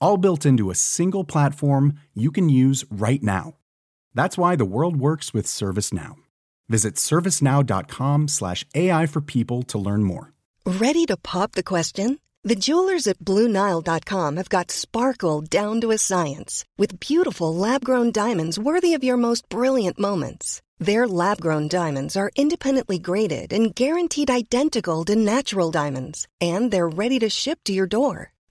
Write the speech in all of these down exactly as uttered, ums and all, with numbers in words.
All built into a single platform you can use right now. That's why the world works with ServiceNow. Visit servicenow dot com slash A I for people to learn more. Ready to pop the question? The jewelers at Blue Nile dot com have got sparkle down to a science with beautiful lab-grown diamonds worthy of your most brilliant moments. Their lab-grown diamonds are independently graded and guaranteed identical to natural diamonds, and they're ready to ship to your door.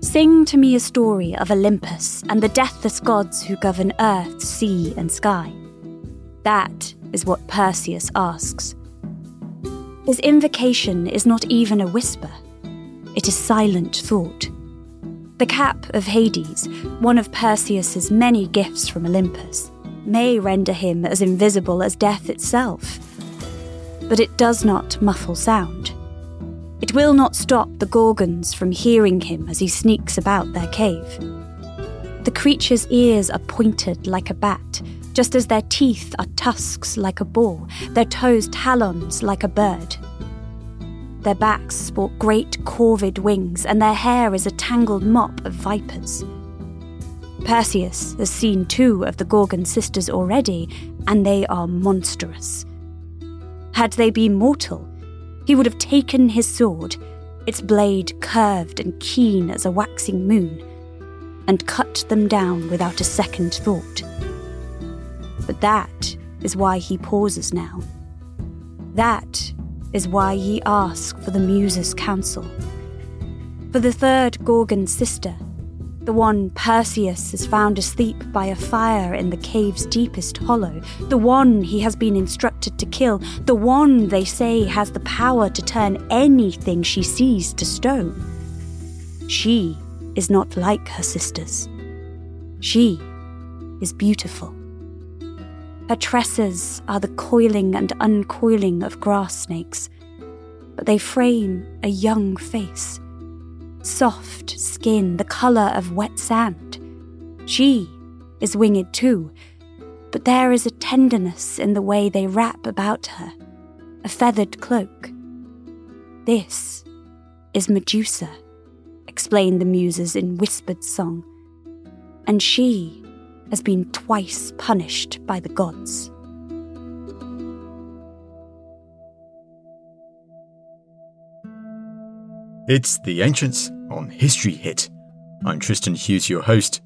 Sing to me a story of Olympus and the deathless gods who govern earth, sea and sky. That is what Perseus asks. His invocation is not even a whisper. It is silent thought. The cap of Hades, one of Perseus's many gifts from Olympus, may render him as invisible as death itself. But it does not muffle sound. It will not stop the Gorgons from hearing him as he sneaks about their cave. The creature's ears are pointed like a bat, just as their teeth are tusks like a boar, their toes talons like a bird. Their backs sport great corvid wings, and their hair is a tangled mop of vipers. Perseus has seen two of the Gorgon sisters already, and they are monstrous. Had they been mortal, he would have taken his sword, its blade curved and keen as a waxing moon, and cut them down without a second thought. But that is why he pauses now. That is why ye ask for the Muses' counsel. For the third Gorgon sister, the one Perseus has found asleep by a fire in the cave's deepest hollow, the one he has been instructed to kill, the one they say has the power to turn anything she sees to stone. She is not like her sisters. She is beautiful. Her tresses are the coiling and uncoiling of grass snakes, but they frame a young face. Soft skin, the colour of wet sand. She is winged too, but there is a tenderness in the way they wrap about her, a feathered cloak. This is Medusa, explain the Muses in whispered song, and she has been twice punished by the gods. It's The Ancients on History Hit. I'm Tristan Hughes, your host,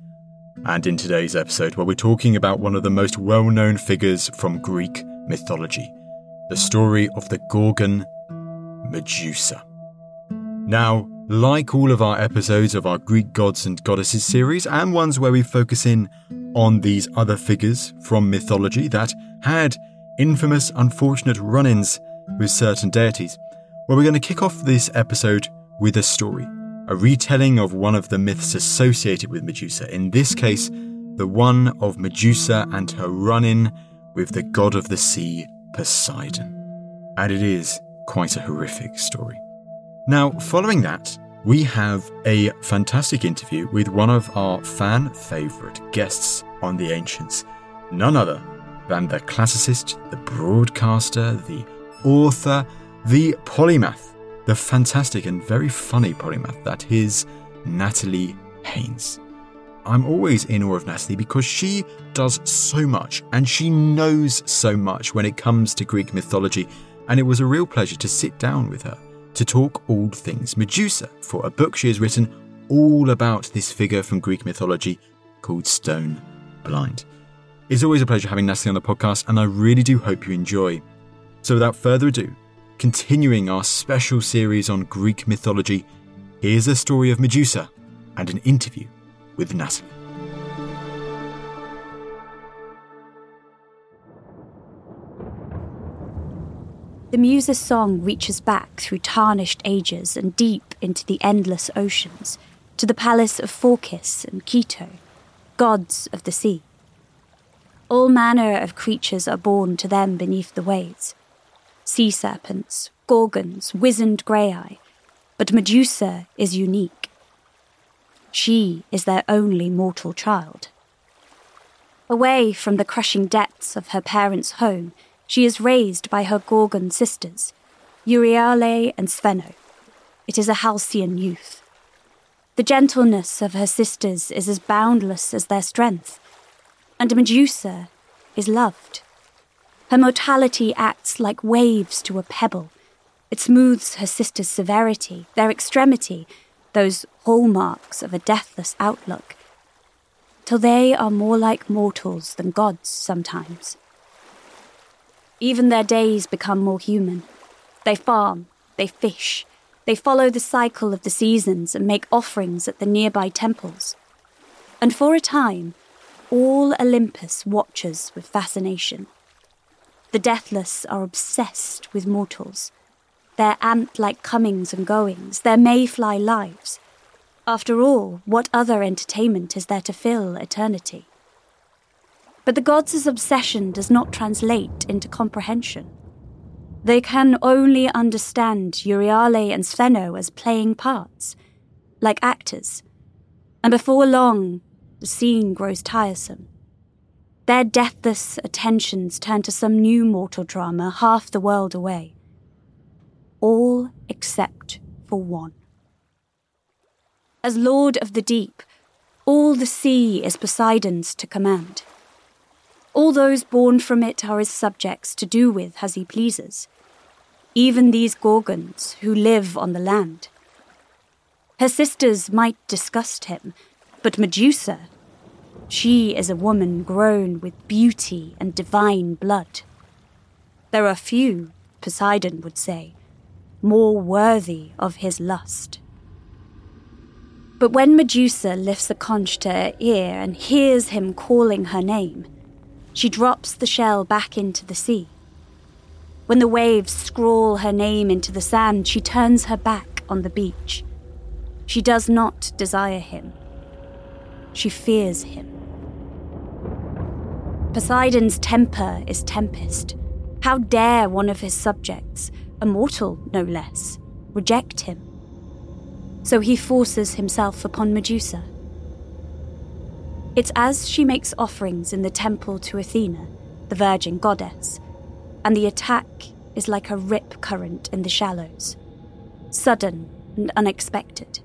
and in today's episode, well, we're talking about one of the most well-known figures from Greek mythology, the story of the Gorgon, Medusa. Now, like all of our episodes of our Greek gods and goddesses series, and ones where we focus in on these other figures from mythology that had infamous, unfortunate run-ins with certain deities, well, we're going to kick off this episode with a story, a retelling of one of the myths associated with Medusa, in this case, the one of Medusa and her run-in with the god of the sea, Poseidon. And it is quite a horrific story. Now, following that, we have a fantastic interview with one of our fan-favourite guests on The Ancients, none other than the classicist, the broadcaster, the author, the polymath, the fantastic and very funny polymath that is Natalie Haynes. I'm always in awe of Natalie because she does so much and she knows so much when it comes to Greek mythology, and it was a real pleasure to sit down with her to talk all things Medusa for a book she has written all about this figure from Greek mythology called Stone Blind. It's always a pleasure having Natalie on the podcast, and I really do hope you enjoy. So without further ado, continuing our special series on Greek mythology, here's a story of Medusa and an interview with Natalie. The Muse's song reaches back through tarnished ages and deep into the endless oceans, to the palace of Phorcys and Keto, gods of the sea. All manner of creatures are born to them beneath the waves. Sea serpents, gorgons, wizened grey-eye, but Medusa is unique. She is their only mortal child. Away from the crushing depths of her parents' home, she is raised by her Gorgon sisters, Euryale and Stheno. It is a halcyon youth. The gentleness of her sisters is as boundless as their strength, and Medusa is loved. Her mortality acts like waves to a pebble. It smooths her sisters' severity, their extremity, those hallmarks of a deathless outlook, till they are more like mortals than gods sometimes. Even their days become more human. They farm, they fish, they follow the cycle of the seasons and make offerings at the nearby temples. And for a time, all Olympus watches with fascination. The deathless are obsessed with mortals, their ant-like comings and goings, their mayfly lives. After all, what other entertainment is there to fill eternity? But the gods' obsession does not translate into comprehension. They can only understand Euryale and Stheno as playing parts, like actors. And before long, the scene grows tiresome. Their deathless attentions turn to some new mortal drama half the world away. All except for one. As lord of the deep, all the sea is Poseidon's to command. All those born from it are his subjects to do with as he pleases, even these Gorgons who live on the land. Her sisters might disgust him, but Medusa, she is a woman grown with beauty and divine blood. There are few, Poseidon would say, more worthy of his lust. But when Medusa lifts a conch to her ear and hears him calling her name, she drops the shell back into the sea. When the waves scrawl her name into the sand, she turns her back on the beach. She does not desire him. She fears him. Poseidon's temper is tempest. How dare one of his subjects, a mortal no less, reject him? So he forces himself upon Medusa. It's as she makes offerings in the temple to Athena, the virgin goddess, and the attack is like a rip current in the shallows, sudden and unexpected.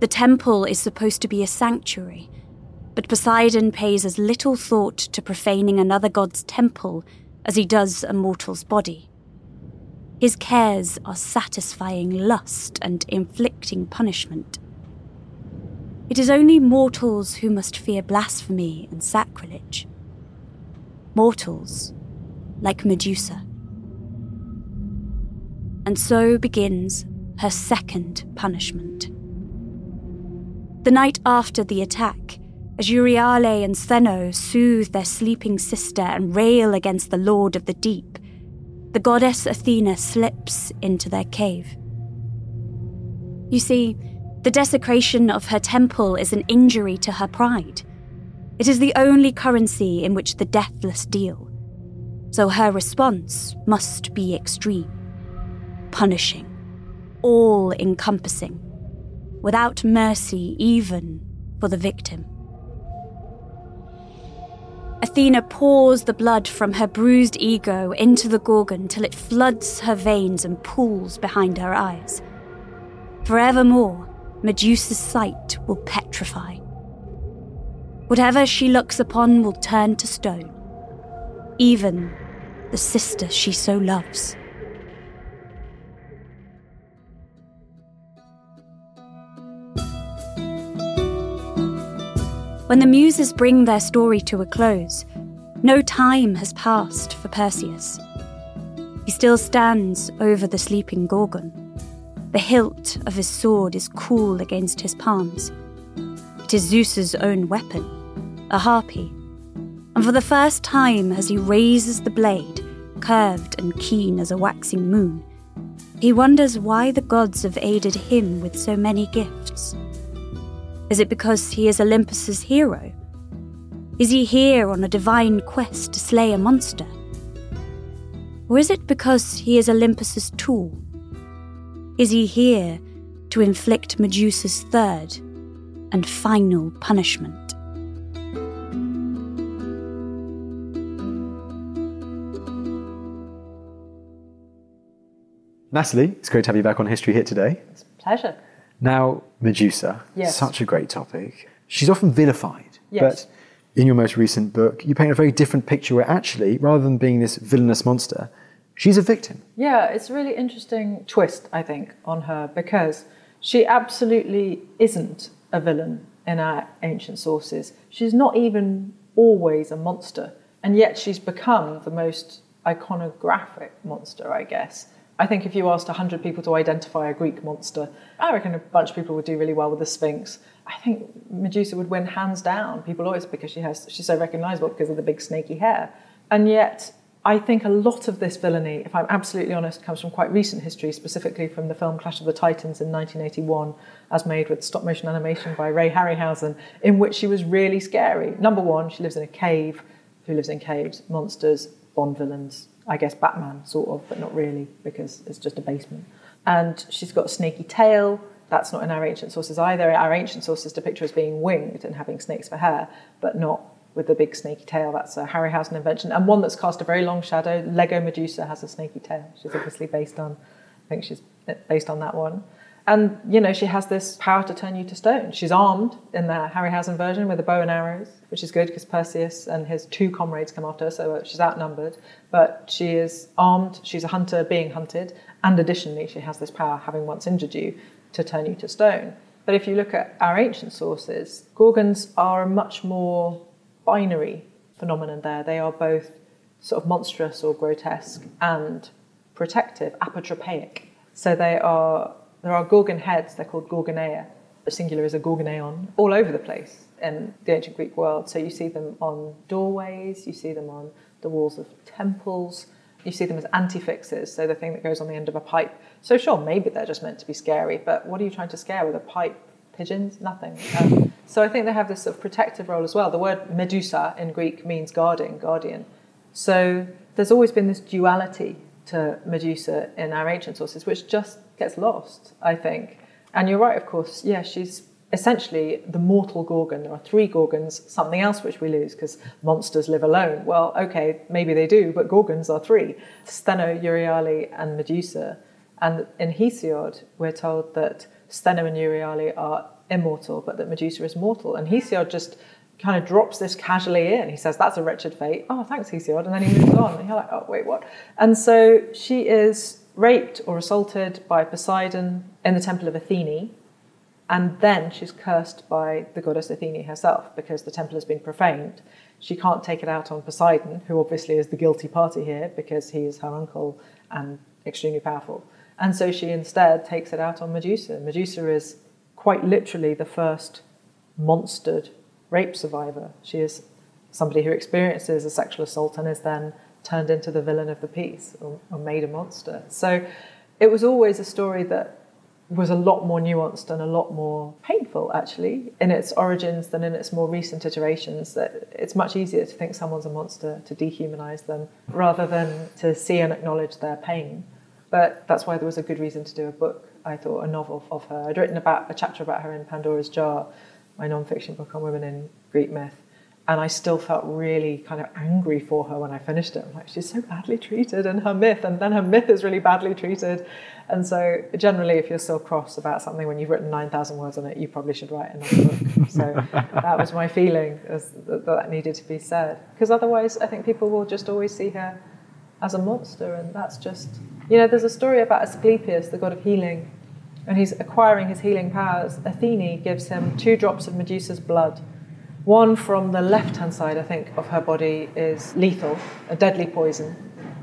The temple is supposed to be a sanctuary, but Poseidon pays as little thought to profaning another god's temple as he does a mortal's body. His cares are satisfying lust and inflicting punishment. It is only mortals who must fear blasphemy and sacrilege. Mortals, like Medusa. And so begins her second punishment. The night after the attack, as Euryale and Stheno soothe their sleeping sister and rail against the Lord of the Deep, the goddess Athena slips into their cave. You see, the desecration of her temple is an injury to her pride. It is the only currency in which the deathless deal. So her response must be extreme, punishing, all-encompassing, without mercy even for the victim. Athena pours the blood from her bruised ego into the Gorgon till it floods her veins and pools behind her eyes. Forevermore, Medusa's sight will petrify. Whatever she looks upon will turn to stone, even the sister she so loves. when the Muses bring their story to a close, no time has passed for Perseus. He still stands over the sleeping Gorgon. The hilt of his sword is cool against his palms. It is Zeus's own weapon, a harpy. And for the first time as he raises the blade, curved and keen as a waxing moon, he wonders why the gods have aided him with so many gifts. Is it because he is Olympus's hero? Is he here on a divine quest to slay a monster? Or is it because he is Olympus's tool? Is he here to inflict Medusa's third and final punishment? Natalie, it's great to have you back on History Hit today. It's a pleasure. Now, Medusa, yes. Such a great topic. She's often vilified, yes. But in your most recent book, you paint a very different picture where actually, rather than being this villainous monster, she's a victim. Yeah, it's a really interesting twist, I think, on her, because she absolutely isn't a villain in our ancient sources. She's not even always a monster, and yet she's become the most iconographic monster, I guess. I think if you asked one hundred people to identify a Greek monster, I reckon a bunch of people would do really well with the Sphinx. I think Medusa would win hands down. People always, because she has, she's so recognisable because of the big snaky hair. And yet, I think a lot of this villainy, if I'm absolutely honest, comes from quite recent history, specifically from the film Clash of the Titans in nineteen eighty-one, as made with stop-motion animation by Ray Harryhausen, in which she was really scary. Number one, she lives in a cave. Who lives in caves? Monsters, Bond villains. I guess Batman, sort of, but not really, because it's just a basement. And she's got a snaky tail. That's not in our ancient sources either. Our ancient sources depict her as being winged and having snakes for hair, but not with the big snaky tail. That's a Harryhausen invention. And one that's cast a very long shadow. Lego Medusa has a snaky tail. She's obviously based on, I think she's based on that one. And, you know, she has this power to turn you to stone. She's armed in the Harryhausen version with a bow and arrows, which is good because Perseus and his two comrades come after her, so she's outnumbered. But she is armed, she's a hunter being hunted, and additionally she has this power, having once injured you, to turn you to stone. But if you look at our ancient sources, Gorgons are a much more binary phenomenon there. They are both sort of monstrous or grotesque and protective, apotropaic. So they are... There are Gorgon heads, they're called Gorgonaea. The singular is a Gorgonaeon, all over the place in the ancient Greek world. So you see them on doorways, you see them on the walls of temples, you see them as antifixes, so the thing that goes on the end of a pipe. So sure, maybe they're just meant to be scary, but what are you trying to scare with a pipe? Pigeons? Nothing. Um, so I think they have this sort of protective role as well. The word Medusa in Greek means guarding, guardian. So there's always been this duality to Medusa in our ancient sources, which just gets lost, I think. And you're right, of course, yeah, she's essentially the mortal Gorgon. There are three Gorgons, something else which we lose because monsters live alone. Well, okay, maybe they do, but Gorgons are three. Stheno, Euryale and Medusa. And in Hesiod, we're told that Stheno and Euryale are immortal, but that Medusa is mortal. And Hesiod just kind of drops this casually in. He says, that's a wretched fate. Oh, thanks, Hesiod. And then he moves on. And you're like, oh, wait, what? And so she is raped or assaulted by Poseidon in the temple of Athena, and then she's cursed by the goddess Athena herself because the temple has been profaned. She can't take it out on Poseidon, who obviously is the guilty party here because he is her uncle and extremely powerful. And so she instead takes it out on Medusa. Medusa is quite literally the first monstered rape survivor. She is somebody who experiences a sexual assault and is then turned into the villain of the piece or, or made a monster. So it was always a story that was a lot more nuanced and a lot more painful, actually, in its origins than in its more recent iterations. That it's much easier to think someone's a monster, to dehumanize them, rather than to see and acknowledge their pain. But that's why there was a good reason to do a book, I thought, a novel of her. I'd written about a chapter about her in Pandora's Jar, my non-fiction book on women in Greek myth. And I still felt really kind of angry for her when I finished it. I'm like, she's so badly treated in her myth, and then her myth is really badly treated. And so generally, if you're still cross about something when you've written nine thousand words on it, you probably should write another book. So that was my feeling, as that that needed to be said. Because otherwise, I think people will just always see her as a monster. And that's just, you know, there's a story about Asclepius, the god of healing, and he's acquiring his healing powers. Athene gives him two drops of Medusa's blood, One from the left-hand side, I think, of her body is lethal, a deadly poison.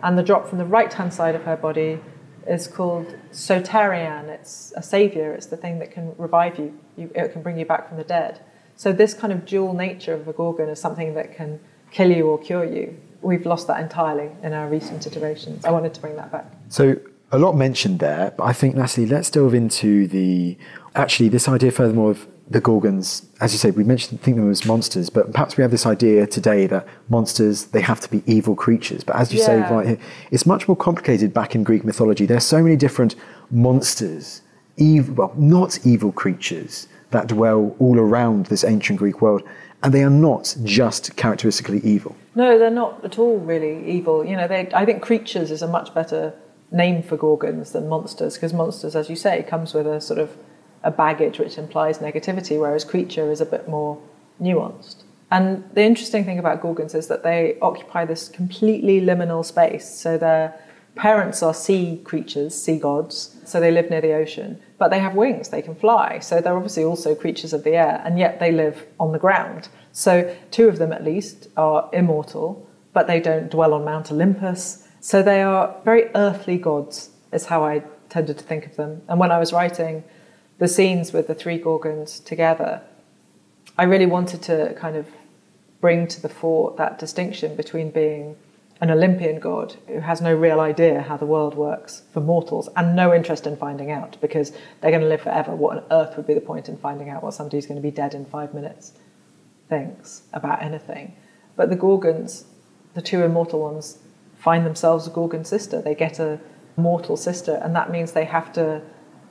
And the drop from the right-hand side of her body is called soterian. It's a saviour. It's the thing that can revive you. you. It can bring you back from the dead. So this kind of dual nature of a Gorgon is something that can kill you or cure you. We've lost that entirely in our recent iterations. I wanted to bring that back. So a lot mentioned there, but I think, Natalie, let's delve into the... Actually, this idea furthermore of the Gorgons, as you say, we mentioned, think of them as monsters, but perhaps we have this idea today that monsters, they have to be evil creatures. But as you yeah. say right here, it's much more complicated back in Greek mythology. There's so many different monsters, evil, well, not evil creatures that dwell all around this ancient Greek world. And they are not just characteristically evil. No, they're not at all really evil. You know, they, I think creatures is a much better name for Gorgons than monsters, because monsters, as you say, comes with a sort of a baggage which implies negativity, whereas creature is a bit more nuanced. And the interesting thing about Gorgons is that they occupy this completely liminal space. So their parents are sea creatures, sea gods, so they live near the ocean, but they have wings, they can fly. So they're obviously also creatures of the air, and yet they live on the ground. So two of them at least are immortal, but they don't dwell on Mount Olympus. So they are very earthly gods, is how I tended to think of them. And when I was writing the scenes with the three Gorgons together, I really wanted to kind of bring to the fore that distinction between being an Olympian god who has no real idea how the world works for mortals and no interest in finding out, because they're going to live forever. What on earth would be the point in finding out what somebody's going to be dead in five minutes thinks about anything? But the Gorgons, the two immortal ones, find themselves a Gorgon sister. They get a mortal sister, and that means they have to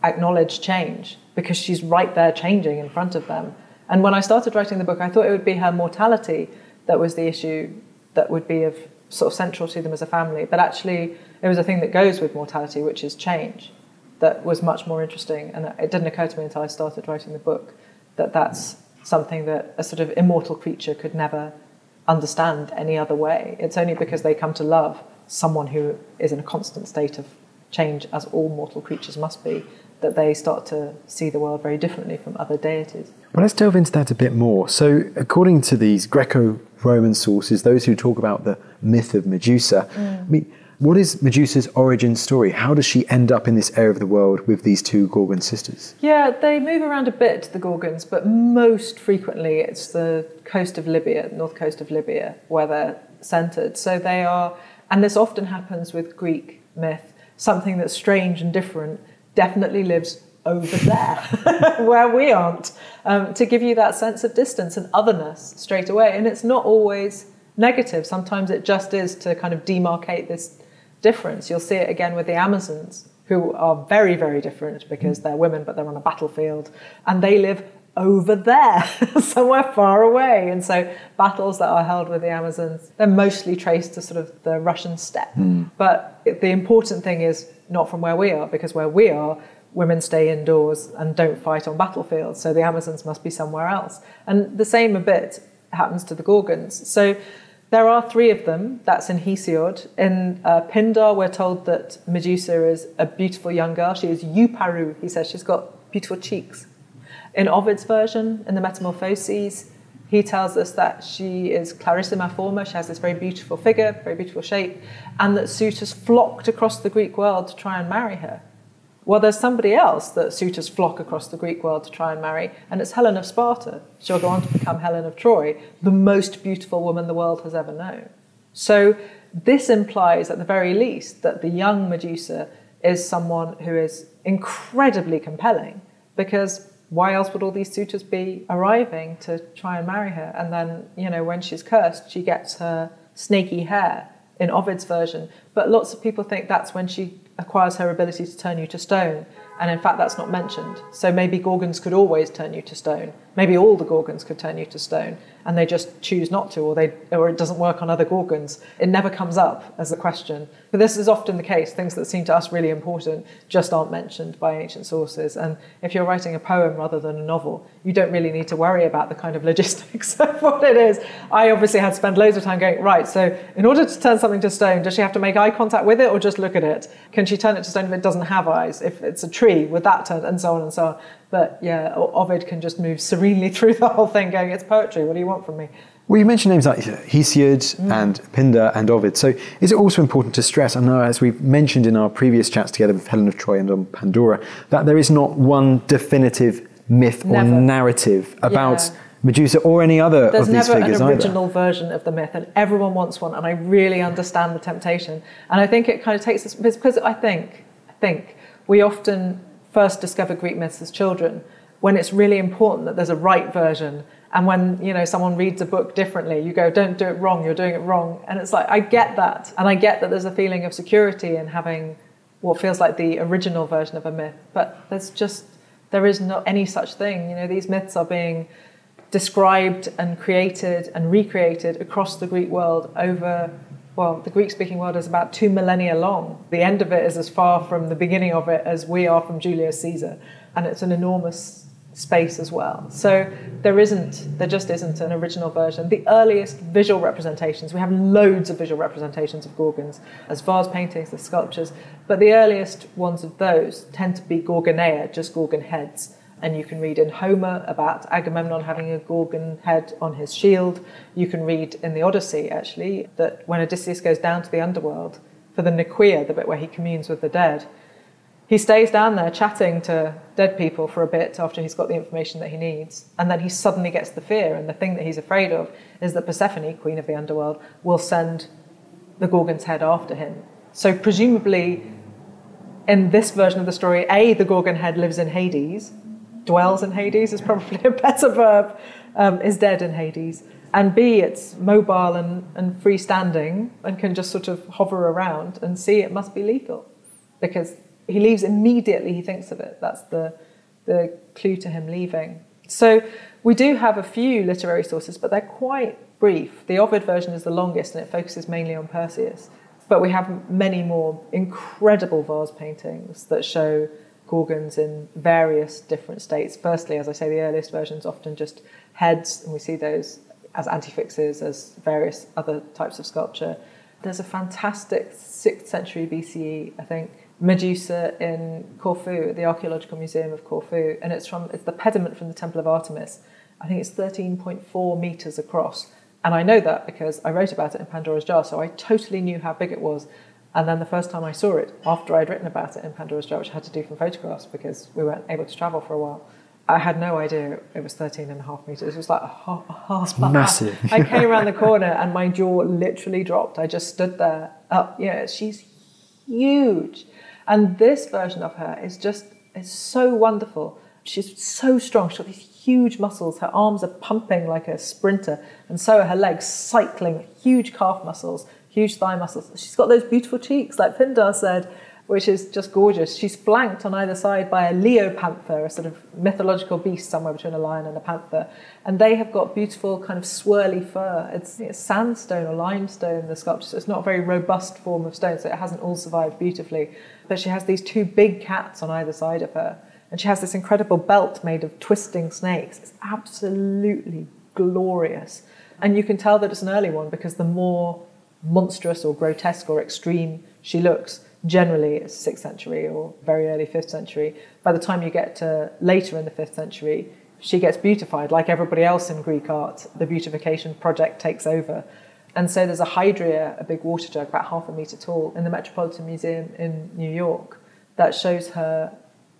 acknowledge change, because she's right there changing in front of them. And when I started writing the book, I thought it would be her mortality that was the issue that would be of sort of central to them as a family. But actually, it was a thing that goes with mortality, which is change, that was much more interesting. And it didn't occur to me until I started writing the book that that's something that a sort of immortal creature could never understand any other way. It's only because they come to love someone who is in a constant state of change, as all mortal creatures must be, that they start to see the world very differently from other deities. Well, let's delve into that a bit more. So according to these Greco-Roman sources, those who talk about the myth of Medusa, mm. I mean, what is Medusa's origin story? How does she end up in this area of the world with these two Gorgon sisters? Yeah, they move around a bit, the Gorgons, but most frequently it's the coast of Libya, north coast of Libya, where they're centred. So they are, and this often happens with Greek myth, something that's strange and different definitely lives over there, where we aren't, um, to give you that sense of distance and otherness straight away. And it's not always negative. Sometimes it just is to kind of demarcate this difference. You'll see it again with the Amazons, who are very, very different because they're women, but they're on a battlefield, and they live over there, somewhere far away. And so battles that are held with the Amazons, they're mostly traced to sort of the Russian steppe. Mm. But the important thing is not from where we are, because where we are, women stay indoors and don't fight on battlefields. So the Amazons must be somewhere else. And the same a bit happens to the Gorgons. So there are three of them. That's in Hesiod. In uh, Pindar, we're told that Medusa is a beautiful young girl. She is Euparu, he says. She's got beautiful cheeks. In Ovid's version, in the Metamorphoses, he tells us that she is clarissima forma, she has this very beautiful figure, very beautiful shape, and that suitors flocked across the Greek world to try and marry her. Well, there's somebody else that suitors flock across the Greek world to try and marry, and it's Helen of Sparta. She'll go on to become Helen of Troy, the most beautiful woman the world has ever known. So this implies, at the very least, that the young Medusa is someone who is incredibly compelling, because why else would all these suitors be arriving to try and marry her? And then, you know, when she's cursed, she gets her snaky hair in Ovid's version. But lots of people think that's when she acquires her ability to turn you to stone. And in fact, that's not mentioned. So maybe Gorgons could always turn you to stone. Maybe all the Gorgons could turn you to stone, and they just choose not to, or they, or it doesn't work on other Gorgons. It never comes up as a question. But this is often the case. Things that seem to us really important just aren't mentioned by ancient sources. And if you're writing a poem rather than a novel, you don't really need to worry about the kind of logistics of what it is. I obviously had to spend loads of time going, right, so in order to turn something to stone, does she have to make eye contact with it or just look at it? Can she turn it to stone if it doesn't have eyes, if it's a tree tree with that turn, and so on and so on. But yeah, Ovid can just move serenely through the whole thing going, it's poetry, what do you want from me? Well, you mentioned names like Hesiod mm. and Pindar and Ovid. So is it also important to stress, I know as we've mentioned in our previous chats together with Helen of Troy and on Pandora, that there is not one definitive myth never. or narrative about yeah. Medusa or any other There's of these figures either. There's never an original either. version of the myth, and everyone wants one, and I really understand the temptation. And I think it kind of takes us, because I think, I think we often first discover Greek myths as children, when it's really important that there's a right version. And when, you know, someone reads a book differently, you go, don't do it wrong, you're doing it wrong. And it's like, I get that. And I get that there's a feeling of security in having what feels like the original version of a myth. But there's just, there is not any such thing. You know, these myths are being described and created and recreated across the Greek world over, well, the Greek-speaking world is about two millennia long. The end of it is as far from the beginning of it as we are from Julius Caesar. And it's an enormous space as well. So there isn't, there just isn't an original version. The earliest visual representations, we have loads of visual representations of Gorgons as vase paintings, as sculptures, but the earliest ones of those tend to be Gorgonaea, just Gorgon heads. And you can read in Homer about Agamemnon having a Gorgon head on his shield. You can read in the Odyssey, actually, that when Odysseus goes down to the underworld for the Nequia, the bit where he communes with the dead, he stays down there chatting to dead people for a bit after he's got the information that he needs. And then he suddenly gets the fear. And the thing that he's afraid of is that Persephone, queen of the underworld, will send the Gorgon's head after him. So presumably, in this version of the story, A, the Gorgon head lives in Hades, dwells in Hades is probably a better verb, um, is dead in Hades. And B, it's mobile and, and freestanding and can just sort of hover around. And C, it must be lethal because he leaves immediately he thinks of it. That's the, the clue to him leaving. So we do have a few literary sources, but they're quite brief. The Ovid version is the longest and it focuses mainly on Perseus. But we have many more incredible vase paintings that show Gorgons in various different states. Firstly, as I say, the earliest versions often just heads, and we see those as antifixes, as various other types of sculpture. There's a fantastic sixth century B C E, I think, Medusa in Corfu, at the Archaeological Museum of Corfu, and it's from it's the pediment from the Temple of Artemis. I think it's thirteen point four meters across, and I know that because I wrote about it in Pandora's Jar, so I totally knew how big it was. And then the first time I saw it, after I'd written about it in Pandora's Jar, which I had to do from photographs because we weren't able to travel for a while, I had no idea it was thirteen and a half meters. It was like a half, a half massive. I came around the corner and my jaw literally dropped. I just stood there. Up, yeah, she's huge. And this version of her is just is so wonderful. She's so strong. She's got these huge muscles. Her arms are pumping like a sprinter. And so are her legs, cycling, huge calf muscles, huge thigh muscles. She's got those beautiful cheeks, like Pindar said, which is just gorgeous. She's flanked on either side by a Leo panther, a sort of mythological beast somewhere between a lion and a panther. And they have got beautiful kind of swirly fur. It's, it's sandstone or limestone, the sculpture. So it's not a very robust form of stone, so it hasn't all survived beautifully. But she has these two big cats on either side of her. And she has this incredible belt made of twisting snakes. It's absolutely glorious. And you can tell that it's an early one because the more monstrous or grotesque or extreme she looks, generally it's sixth century or very early fifth century. By the time you get to later in the fifth century, she gets beautified like everybody else in Greek art. The beautification project takes over. And so there's a hydria, a big water jug about half a metre tall in the Metropolitan Museum in New York that shows her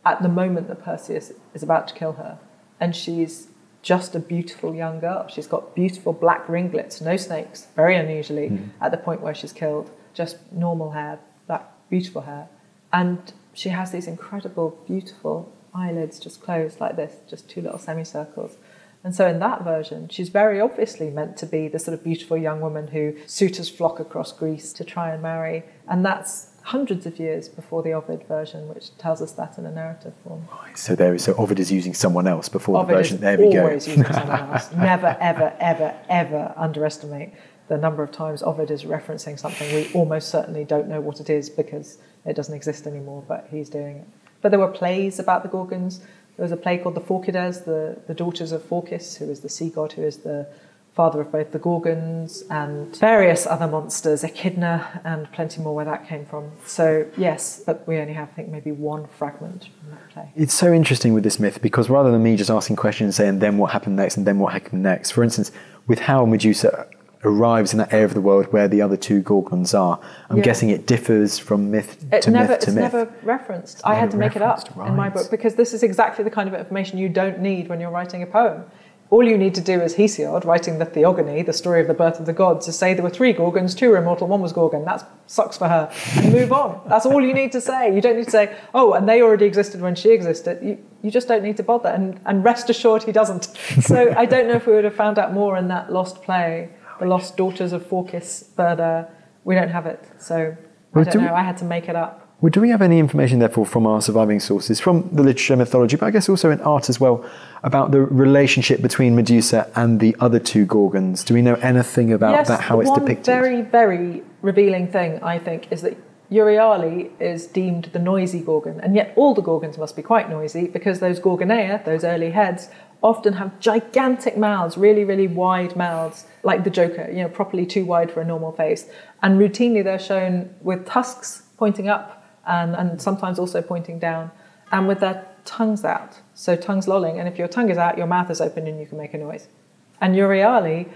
at the moment that Perseus is about to kill her. And she's just a beautiful young girl. She's got beautiful black ringlets, no snakes, very unusually, mm. at the point where she's killed, just normal hair, black beautiful hair, and she has these incredible, beautiful eyelids just closed like this, just two little semicircles. And so in that version, she's very obviously meant to be the sort of beautiful young woman who suitors flock across Greece to try and marry, and that's hundreds of years before the Ovid version, which tells us that in a narrative form. Right, so there is, so Ovid is using someone else before Ovid the version. There we go. Ovid is always using someone else. Never, ever, ever, ever underestimate the number of times Ovid is referencing something we almost certainly don't know what it is because it doesn't exist anymore, but he's doing it. But there were plays about the Gorgons. There was a play called the Phorcides, the, the daughters of Phorcys, who is the sea god, who is the father of both the Gorgons and various other monsters, Echidna, and plenty more where that came from. So yes, but we only have, I think, maybe one fragment from that play. It's so interesting with this myth, because rather than me just asking questions and saying then what happened next and then what happened next, for instance, with how Medusa arrives in that area of the world where the other two Gorgons are, I'm yeah. guessing it differs from myth it to never, myth to it's myth. It's never referenced. It's I never had to make it up right. in my book, because this is exactly the kind of information you don't need when you're writing a poem. All you need to do is Hesiod, writing the Theogony, the story of the birth of the gods, to say there were three Gorgons, two were immortal, one was Gorgon. That sucks for her. And move on. That's all you need to say. You don't need to say, oh, and they already existed when she existed. You, you just don't need to bother. And, and rest assured, he doesn't. So I don't know if we would have found out more in that lost play, The Lost Daughters of Phorcys, but uh, we don't have it. So well, I don't do know. We, I had to make it up. Well, do we have any information, therefore, from our surviving sources, from the literature, mythology, but I guess also in art as well, about the relationship between Medusa and the other two Gorgons? Do we know anything about yes, that, how it's depicted? Yes, the one very, very revealing thing, I think, is that Euryale is deemed the noisy Gorgon, and yet all the Gorgons must be quite noisy, because those Gorgonae, those early heads, often have gigantic mouths, really, really wide mouths, like the Joker, you know, properly too wide for a normal face. And routinely they're shown with tusks pointing up and, and sometimes also pointing down, and with their tongues out, so tongues lolling. And if your tongue is out, your mouth is open and you can make a noise. And Euryale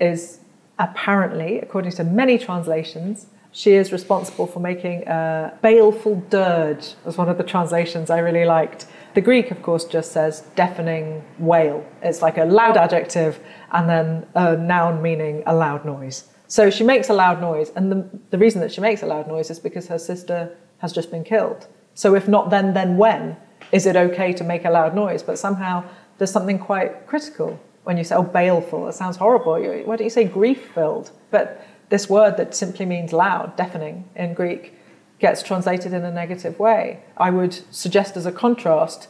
is apparently, according to many translations, she is responsible for making a baleful dirge, was one of the translations I really liked. The Greek, of course, just says deafening wail. It's like a loud adjective and then a noun meaning a loud noise. So she makes a loud noise, and the, the reason that she makes a loud noise is because her sister has just been killed. So if not then, then when is it okay to make a loud noise? But somehow there's something quite critical when you say, oh, baleful, it sounds horrible. Why don't you say grief-filled? But this word that simply means loud, deafening in Greek, gets translated in a negative way. I would suggest as a contrast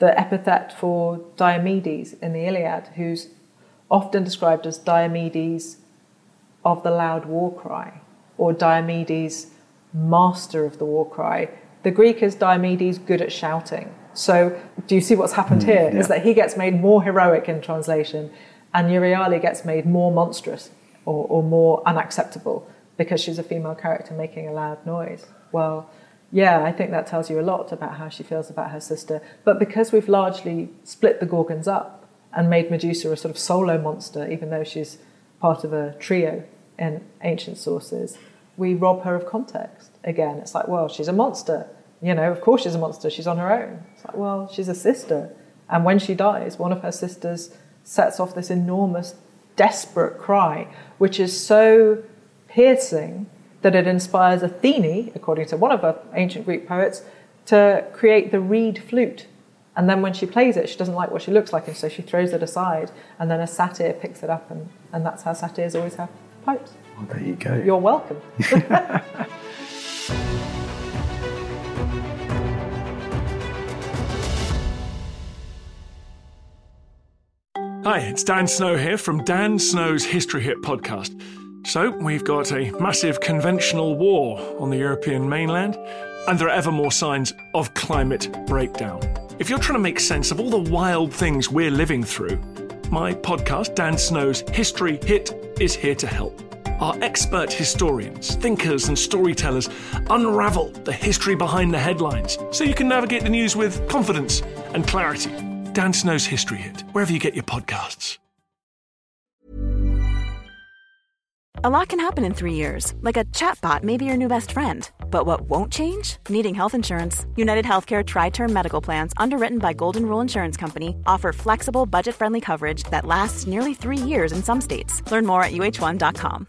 the epithet for Diomedes in the Iliad, who's often described as Diomedes of the loud war cry, or Diomedes, master of the war cry. The Greek is Diomedes, good at shouting. So do you see what's happened mm, here? Yeah. Is that he gets made more heroic in translation, and Euryale gets made more monstrous. Or, or more unacceptable because she's a female character making a loud noise. Well, yeah, I think that tells you a lot about how she feels about her sister. But because we've largely split the Gorgons up and made Medusa a sort of solo monster, even though she's part of a trio in ancient sources, we rob her of context. Again, it's like, well, she's a monster. You know, of course she's a monster. She's on her own. It's like, well, she's a sister. And when she dies, one of her sisters sets off this enormous desperate cry, which is so piercing that it inspires Athene, according to one of her ancient Greek poets, to create the reed flute. And then when she plays it, she doesn't like what she looks like, and so she throws it aside, and then a satyr picks it up, and, and that's how satyrs always have pipes. Well, there you go. You're welcome. Hi, it's Dan Snow here from Dan Snow's History Hit podcast. So, we've got a massive conventional war on the European mainland, and there are ever more signs of climate breakdown. If you're trying to make sense of all the wild things we're living through, my podcast, Dan Snow's History Hit, is here to help. Our expert historians, thinkers and storytellers unravel the history behind the headlines so you can navigate the news with confidence and clarity. Dan Snow's History Hit, wherever you get your podcasts. A lot can happen in three years, like a chatbot may be your new best friend. But what won't change? Needing health insurance. United Healthcare Tri-Term Medical Plans, underwritten by Golden Rule Insurance Company, offer flexible, budget-friendly coverage that lasts nearly three years in some states. Learn more at U H one dot com.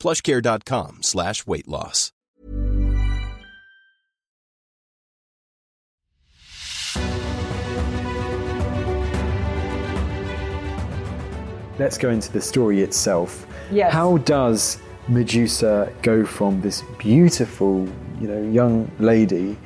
PlushCare.com slash weight loss. Let's go into the story itself. Yes. How does Medusa go from this beautiful, you know, young lady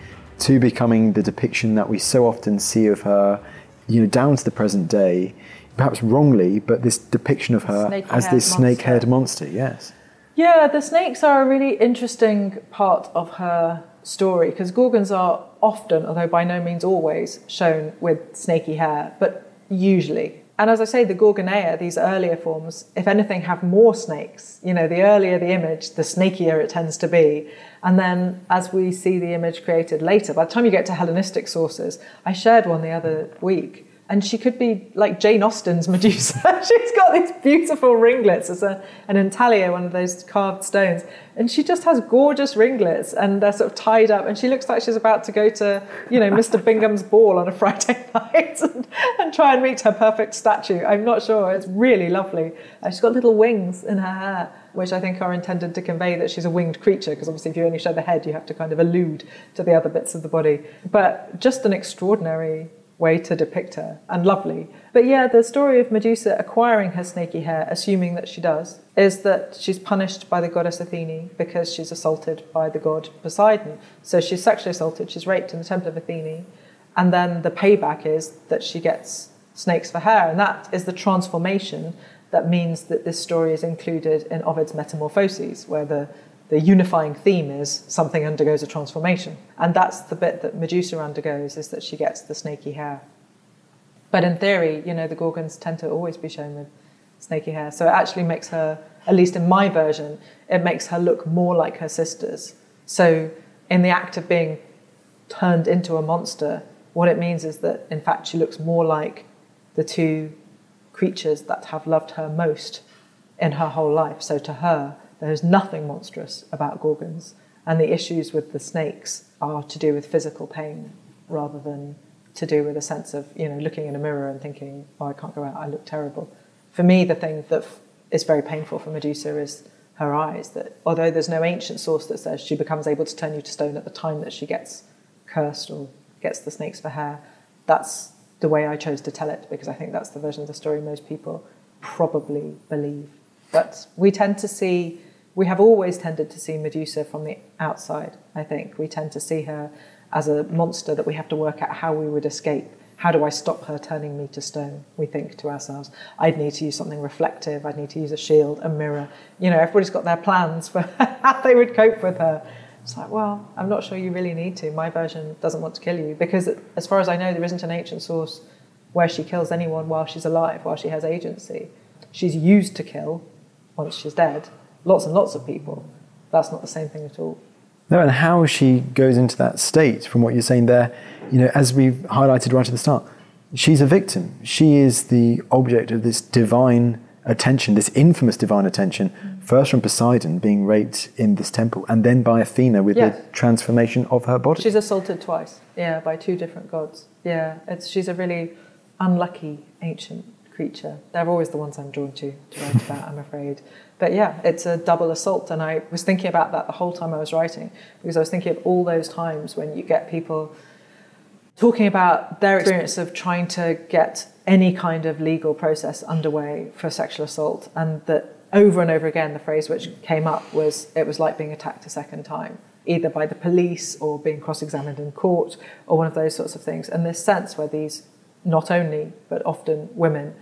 to becoming the depiction that we so often see of her, you know, down to the present day, perhaps wrongly, but this depiction of her snake-haired as this snake-haired monster. monster, yes. Yeah, the snakes are a really interesting part of her story, because Gorgons are often, although by no means always, shown with snaky hair, but usually. And as I say, the Gorgonea, these earlier forms, if anything, have more snakes. You know, the earlier the image, the snakier it tends to be. And then as we see the image created later, by the time you get to Hellenistic sources, I shared one the other week, and she could be like Jane Austen's Medusa. She's got these beautiful ringlets as a, an intaglio, one of those carved stones. And she just has gorgeous ringlets, and they're sort of tied up. And she looks like she's about to go to, you know, Mister Bingham's ball on a Friday night and, and try and reach her perfect statue. I'm not sure. It's really lovely. Uh, she's got little wings in her hair, which I think are intended to convey that she's a winged creature, because obviously if you only show the head, you have to kind of allude to the other bits of the body. But just an extraordinary way to depict her, and lovely. But yeah, the story of Medusa acquiring her snaky hair, assuming that she does, is that she's punished by the goddess Athene because she's assaulted by the god Poseidon. So she's sexually assaulted, she's raped in the temple of Athene, and then the payback is that she gets snakes for hair, and that is the transformation that means that this story is included in Ovid's Metamorphoses, where the The unifying theme is something undergoes a transformation. And that's the bit that Medusa undergoes, is that she gets the snaky hair. But in theory, you know, the Gorgons tend to always be shown with snaky hair. So it actually makes her, at least in my version, it makes her look more like her sisters. So in the act of being turned into a monster, what it means is that, in fact, she looks more like the two creatures that have loved her most in her whole life. So to her, there's nothing monstrous about Gorgons, and the issues with the snakes are to do with physical pain rather than to do with a sense of, you know, looking in a mirror and thinking, oh, I can't go out, I look terrible. For me, the thing that is very painful for Medusa is her eyes, that although there's no ancient source that says she becomes able to turn you to stone at the time that she gets cursed or gets the snakes for hair, that's the way I chose to tell it, because I think that's the version of the story most people probably believe. But we tend to see... We have always tended to see Medusa from the outside, I think. We tend to see her as a monster that we have to work out how we would escape. How do I stop her turning me to stone? We think to ourselves, I'd need to use something reflective, I'd need to use a shield, a mirror. You know, everybody's got their plans for how they would cope with her. It's like, well, I'm not sure you really need to. My version doesn't want to kill you, because as far as I know, there isn't an ancient source where she kills anyone while she's alive, while she has agency. She's used to kill once she's dead. Lots and lots of people. That's not the same thing at all. No, and how she goes into that state, from what you're saying there, you know, as we've highlighted right at the start, she's a victim. She is the object of this divine attention, this infamous divine attention, first from Poseidon, being raped in this temple, and then by Athena with yes. the transformation of her body. She's assaulted twice, yeah, by two different gods. Yeah, it's, she's a really unlucky ancient creature. They're always the ones I'm drawn to, to write about, I'm afraid. But yeah, it's a double assault. And I was thinking about that the whole time I was writing, because I was thinking of all those times when you get people talking about their experience of trying to get any kind of legal process underway for sexual assault, and that over and over again, the phrase which came up was, it was like being attacked a second time, either by the police or being cross-examined in court or one of those sorts of things. And this sense where these not only, but often women,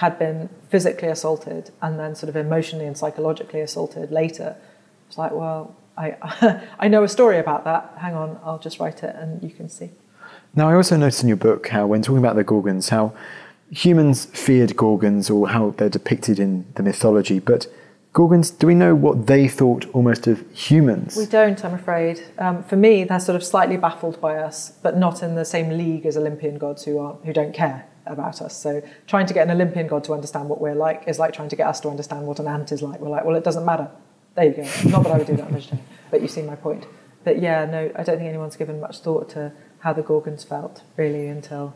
had been physically assaulted and then sort of emotionally and psychologically assaulted later. It's like, well, I I know a story about that. Hang on, I'll just write it and you can see. Now, I also noticed in your book how, when talking about the Gorgons, how humans feared Gorgons or how they're depicted in the mythology, but Gorgons, do we know what they thought almost of humans? We don't, I'm afraid. Um, for me, they're sort of slightly baffled by us, but not in the same league as Olympian gods who aren't, who don't care about us. So trying to get an Olympian god to understand what we're like is like trying to get us to understand what an ant is like. We're like, well, it doesn't matter. There you go. Not that I would do that, I'm vegetarian, but you see my point. But yeah, no, I don't think anyone's given much thought to how the Gorgons felt, really, until...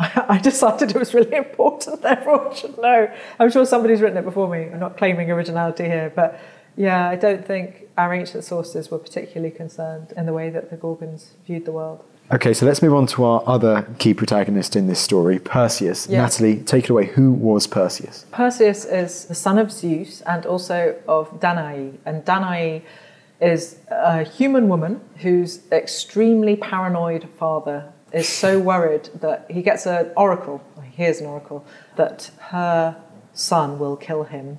I decided it was really important that everyone should know. I'm sure somebody's written it before me. I'm not claiming originality here. But yeah, I don't think our ancient sources were particularly concerned in the way that the Gorgons viewed the world. Okay, so let's move on to our other key protagonist in this story, Perseus. Yeah. Natalie, take it away. Who was Perseus? Perseus is the son of Zeus and also of Danae. And Danae is a human woman whose extremely paranoid father is so worried that he gets an oracle, or he hears an oracle, that her son will kill him.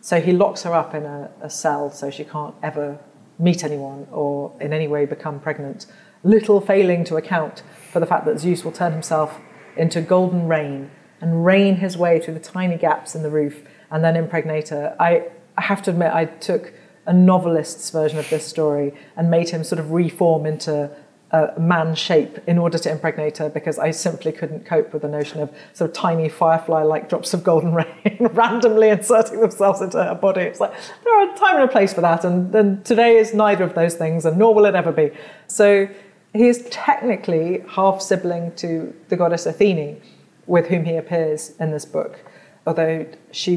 So he locks her up in a, a cell so she can't ever meet anyone or in any way become pregnant, little failing to account for the fact that Zeus will turn himself into golden rain and rain his way through the tiny gaps in the roof and then impregnate her. I, I have to admit, I took a novelist's version of this story and made him sort of reform into Uh, man shape in order to impregnate her, because I simply couldn't cope with the notion of sort of tiny firefly-like drops of golden rain randomly inserting themselves into her body. It's like, there are a time and a place for that, and, and today is neither of those things, and nor will it ever be. So he is technically half-sibling to the goddess Athena, with whom he appears in this book, although she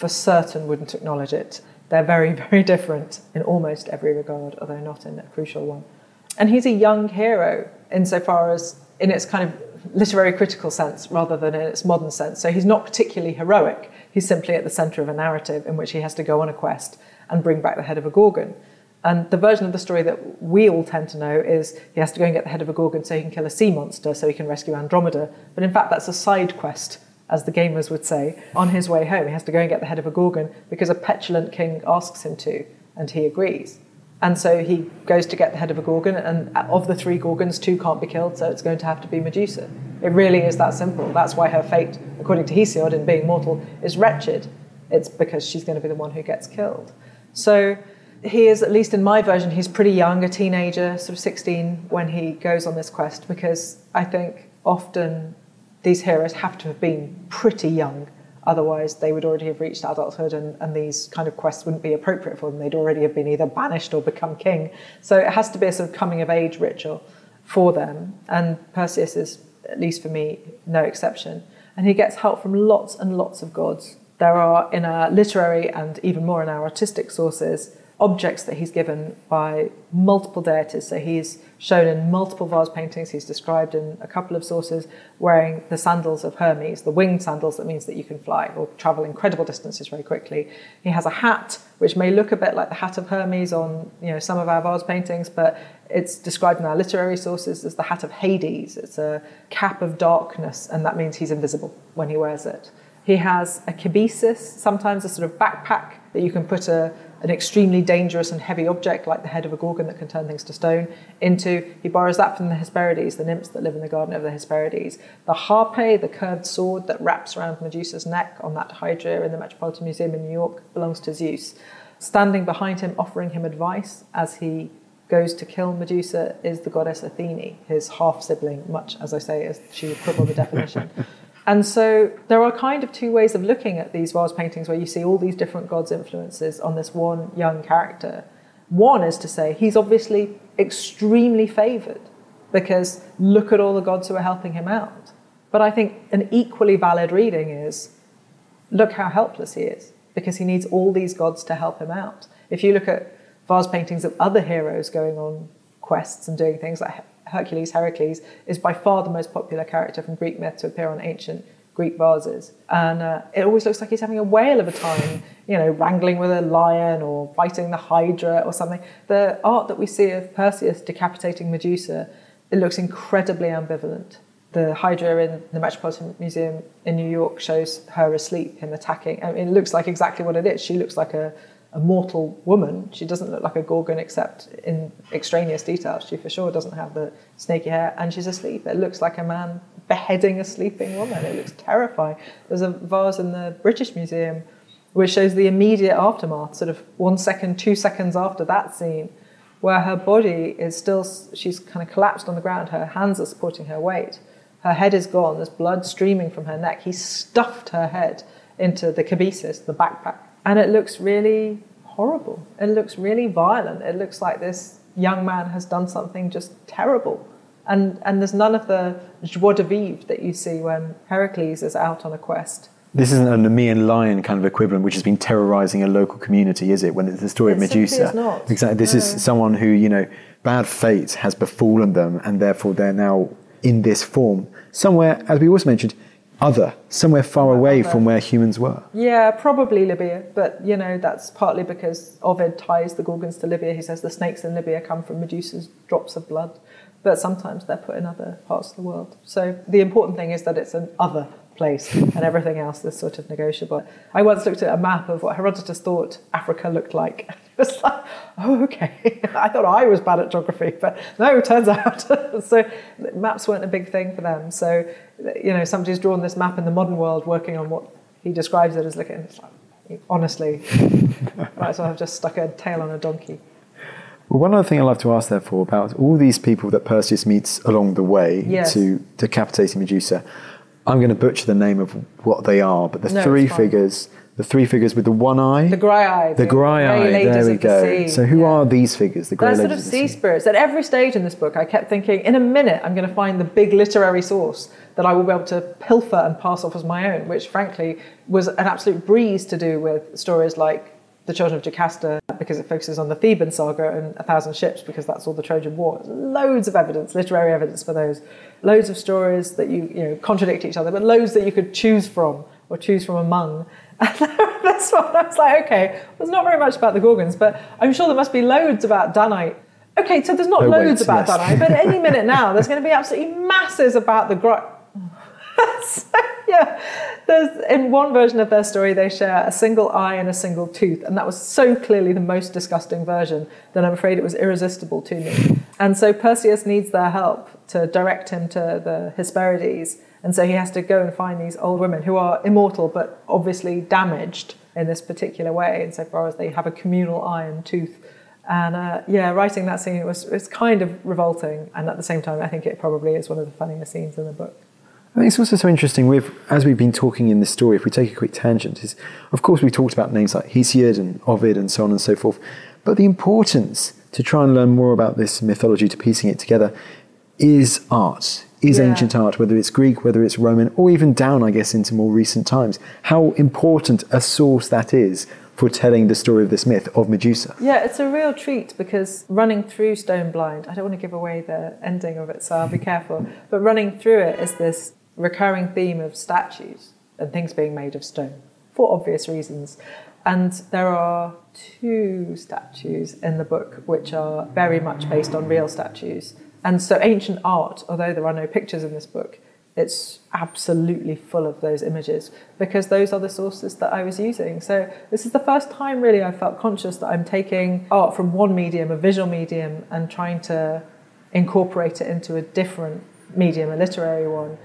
for certain wouldn't acknowledge it. They're very, very different in almost every regard, although not in a crucial one. And he's a young hero insofar as in its kind of literary critical sense rather than in its modern sense. So he's not particularly heroic. He's simply at the centre of a narrative in which he has to go on a quest and bring back the head of a Gorgon. And the version of the story that we all tend to know is he has to go and get the head of a Gorgon so he can kill a sea monster, so he can rescue Andromeda. But in fact, that's a side quest, as the gamers would say, on his way home. He has to go and get the head of a Gorgon because a petulant king asks him to, and he agrees. And so he goes to get the head of a Gorgon, and of the three Gorgons, two can't be killed, so it's going to have to be Medusa. It really is that simple. That's why her fate, according to Hesiod, in being mortal, is wretched. It's because she's going to be the one who gets killed. So he is, at least in my version, he's pretty young, a teenager, sort of sixteen, when he goes on this quest, because I think often these heroes have to have been pretty young. Otherwise, they would already have reached adulthood, and, and these kind of quests wouldn't be appropriate for them. They'd already have been either banished or become king. So it has to be a sort of coming-of-age ritual for them. And Perseus is, at least for me, no exception. And he gets help from lots and lots of gods. There are, in our literary and even more in our artistic sources, objects that he's given by multiple deities. So he's shown in multiple vase paintings, he's described in a couple of sources, wearing the sandals of Hermes, the winged sandals that means that you can fly or travel incredible distances very quickly. He has a hat, which may look a bit like the hat of Hermes on, you know, some of our vase paintings, but it's described in our literary sources as the hat of Hades. It's a cap of darkness, and that means he's invisible when he wears it. He has a kibisis, sometimes a sort of backpack that you can put a an extremely dangerous and heavy object like the head of a Gorgon that can turn things to stone into. He borrows that from the Hesperides, the nymphs that live in the garden of the Hesperides. The harpe, the curved sword that wraps around Medusa's neck on that hydra in the Metropolitan Museum in New York, belongs to Zeus. Standing behind him, offering him advice as he goes to kill Medusa, is the goddess Athene, his half-sibling, much, as I say, as she would quibble the definition. And so there are kind of two ways of looking at these vase paintings where you see all these different gods' influences on this one young character. One is to say he's obviously extremely favoured because look at all the gods who are helping him out. But I think an equally valid reading is look how helpless he is because he needs all these gods to help him out. If you look at vase paintings of other heroes going on quests and doing things like Hercules, Heracles, is by far the most popular character from Greek myth to appear on ancient Greek vases. And uh, it always looks like he's having a whale of a time, you know, wrangling with a lion or fighting the Hydra or something. The art that we see of Perseus decapitating Medusa, it looks incredibly ambivalent. The Hydra in the Metropolitan Museum in New York shows her asleep, him attacking. I mean, it looks like exactly what it is. She looks like a a mortal woman. She doesn't look like a Gorgon except in extraneous details. She for sure doesn't have the snaky hair, and she's asleep. It looks like a man beheading a sleeping woman. It looks terrifying. There's a vase in the British Museum which shows the immediate aftermath, sort of one second, two seconds after that scene, where her body is still, she's kind of collapsed on the ground, her hands are supporting her weight, her head is gone, there's blood streaming from her neck. He stuffed her head into the cabeças, the backpack, and it looks really horrible. It looks really violent. It looks like this young man has done something just terrible. And and there's none of the joie de vivre that you see when Heracles is out on a quest. This isn't a Nemean lion kind of equivalent, which has been terrorizing a local community, is it? When it's the story it of Medusa, not. Exactly. This no. is someone who, you know, bad fate has befallen them, and therefore they're now in this form somewhere, as we also mentioned, other, somewhere far somewhere away other. from where humans were. Yeah, probably Libya, but you know that's partly because Ovid ties the Gorgons to Libya. He says the snakes in Libya come from Medusa's drops of blood. But sometimes they're put in other parts of the world. So the important thing is that it's an other place and everything else is sort of negotiable. I once looked at a map of what Herodotus thought Africa looked like. It was like, oh, okay. I thought I was bad at geography, but no, it turns out. So maps weren't a big thing for them. So, you know, somebody's drawn this map in the modern world working on what he describes it as looking. It's like, honestly, right, so I've just stuck a tail on a donkey. Well, one other thing I'd love to ask, therefore, about all these people that Perseus meets along the way yes. to decapitating Medusa. I'm going to butcher the name of what they are, but the no, three figures, the three figures with the one eye. The grey eye. The, the grey eye, there we go. The so who yeah. are these figures, the grey ladies sort of, of the sea? They're sort of sea spirits. At every stage in this book, I kept thinking, in a minute, I'm going to find the big literary source that I will be able to pilfer and pass off as my own, which, frankly, was an absolute breeze to do with stories like The Children of Jocasta, because it focuses on the Theban saga, and A Thousand Ships, because that's all the Trojan War. Loads of evidence, literary evidence for those. Loads of stories that you, you know, contradict each other, but loads that you could choose from or choose from among. And this one, I was like, okay, there's not very much about the Gorgons, but I'm sure there must be loads about Danae. Okay, so there's not oh, loads wait, about yes. Danae, but any minute now, there's going to be absolutely masses about the gr- So, yeah, there's, in one version of their story, they share a single eye and a single tooth, and that was so clearly the most disgusting version that I'm afraid it was irresistible to me. And so Perseus needs their help to direct him to the Hesperides, and so he has to go and find these old women who are immortal but obviously damaged in this particular way, insofar as they have a communal eye and tooth. And uh, yeah, writing that scene was it's kind of revolting, and at the same time, I think it probably is one of the funniest scenes in the book. I think it's also so interesting, with, as we've been talking in this story, if we take a quick tangent, is of course we talked about names like Hesiod and Ovid and so on and so forth, but the importance to try and learn more about this mythology, to piecing it together, is art, is yeah. ancient art, whether it's Greek, whether it's Roman, or even down, I guess, into more recent times, how important a source that is for telling the story of this myth of Medusa. Yeah, it's a real treat, because running through Stone Blind, I don't want to give away the ending of it, so I'll be careful, but running through it is this recurring theme of statues and things being made of stone, for obvious reasons. And there are two statues in the book which are very much based on real statues. And so ancient art, although there are no pictures in this book, it's absolutely full of those images, because those are the sources that I was using. So this is the first time really I felt conscious that I'm taking art from one medium, a visual medium, and trying to incorporate it into a different medium, a literary one.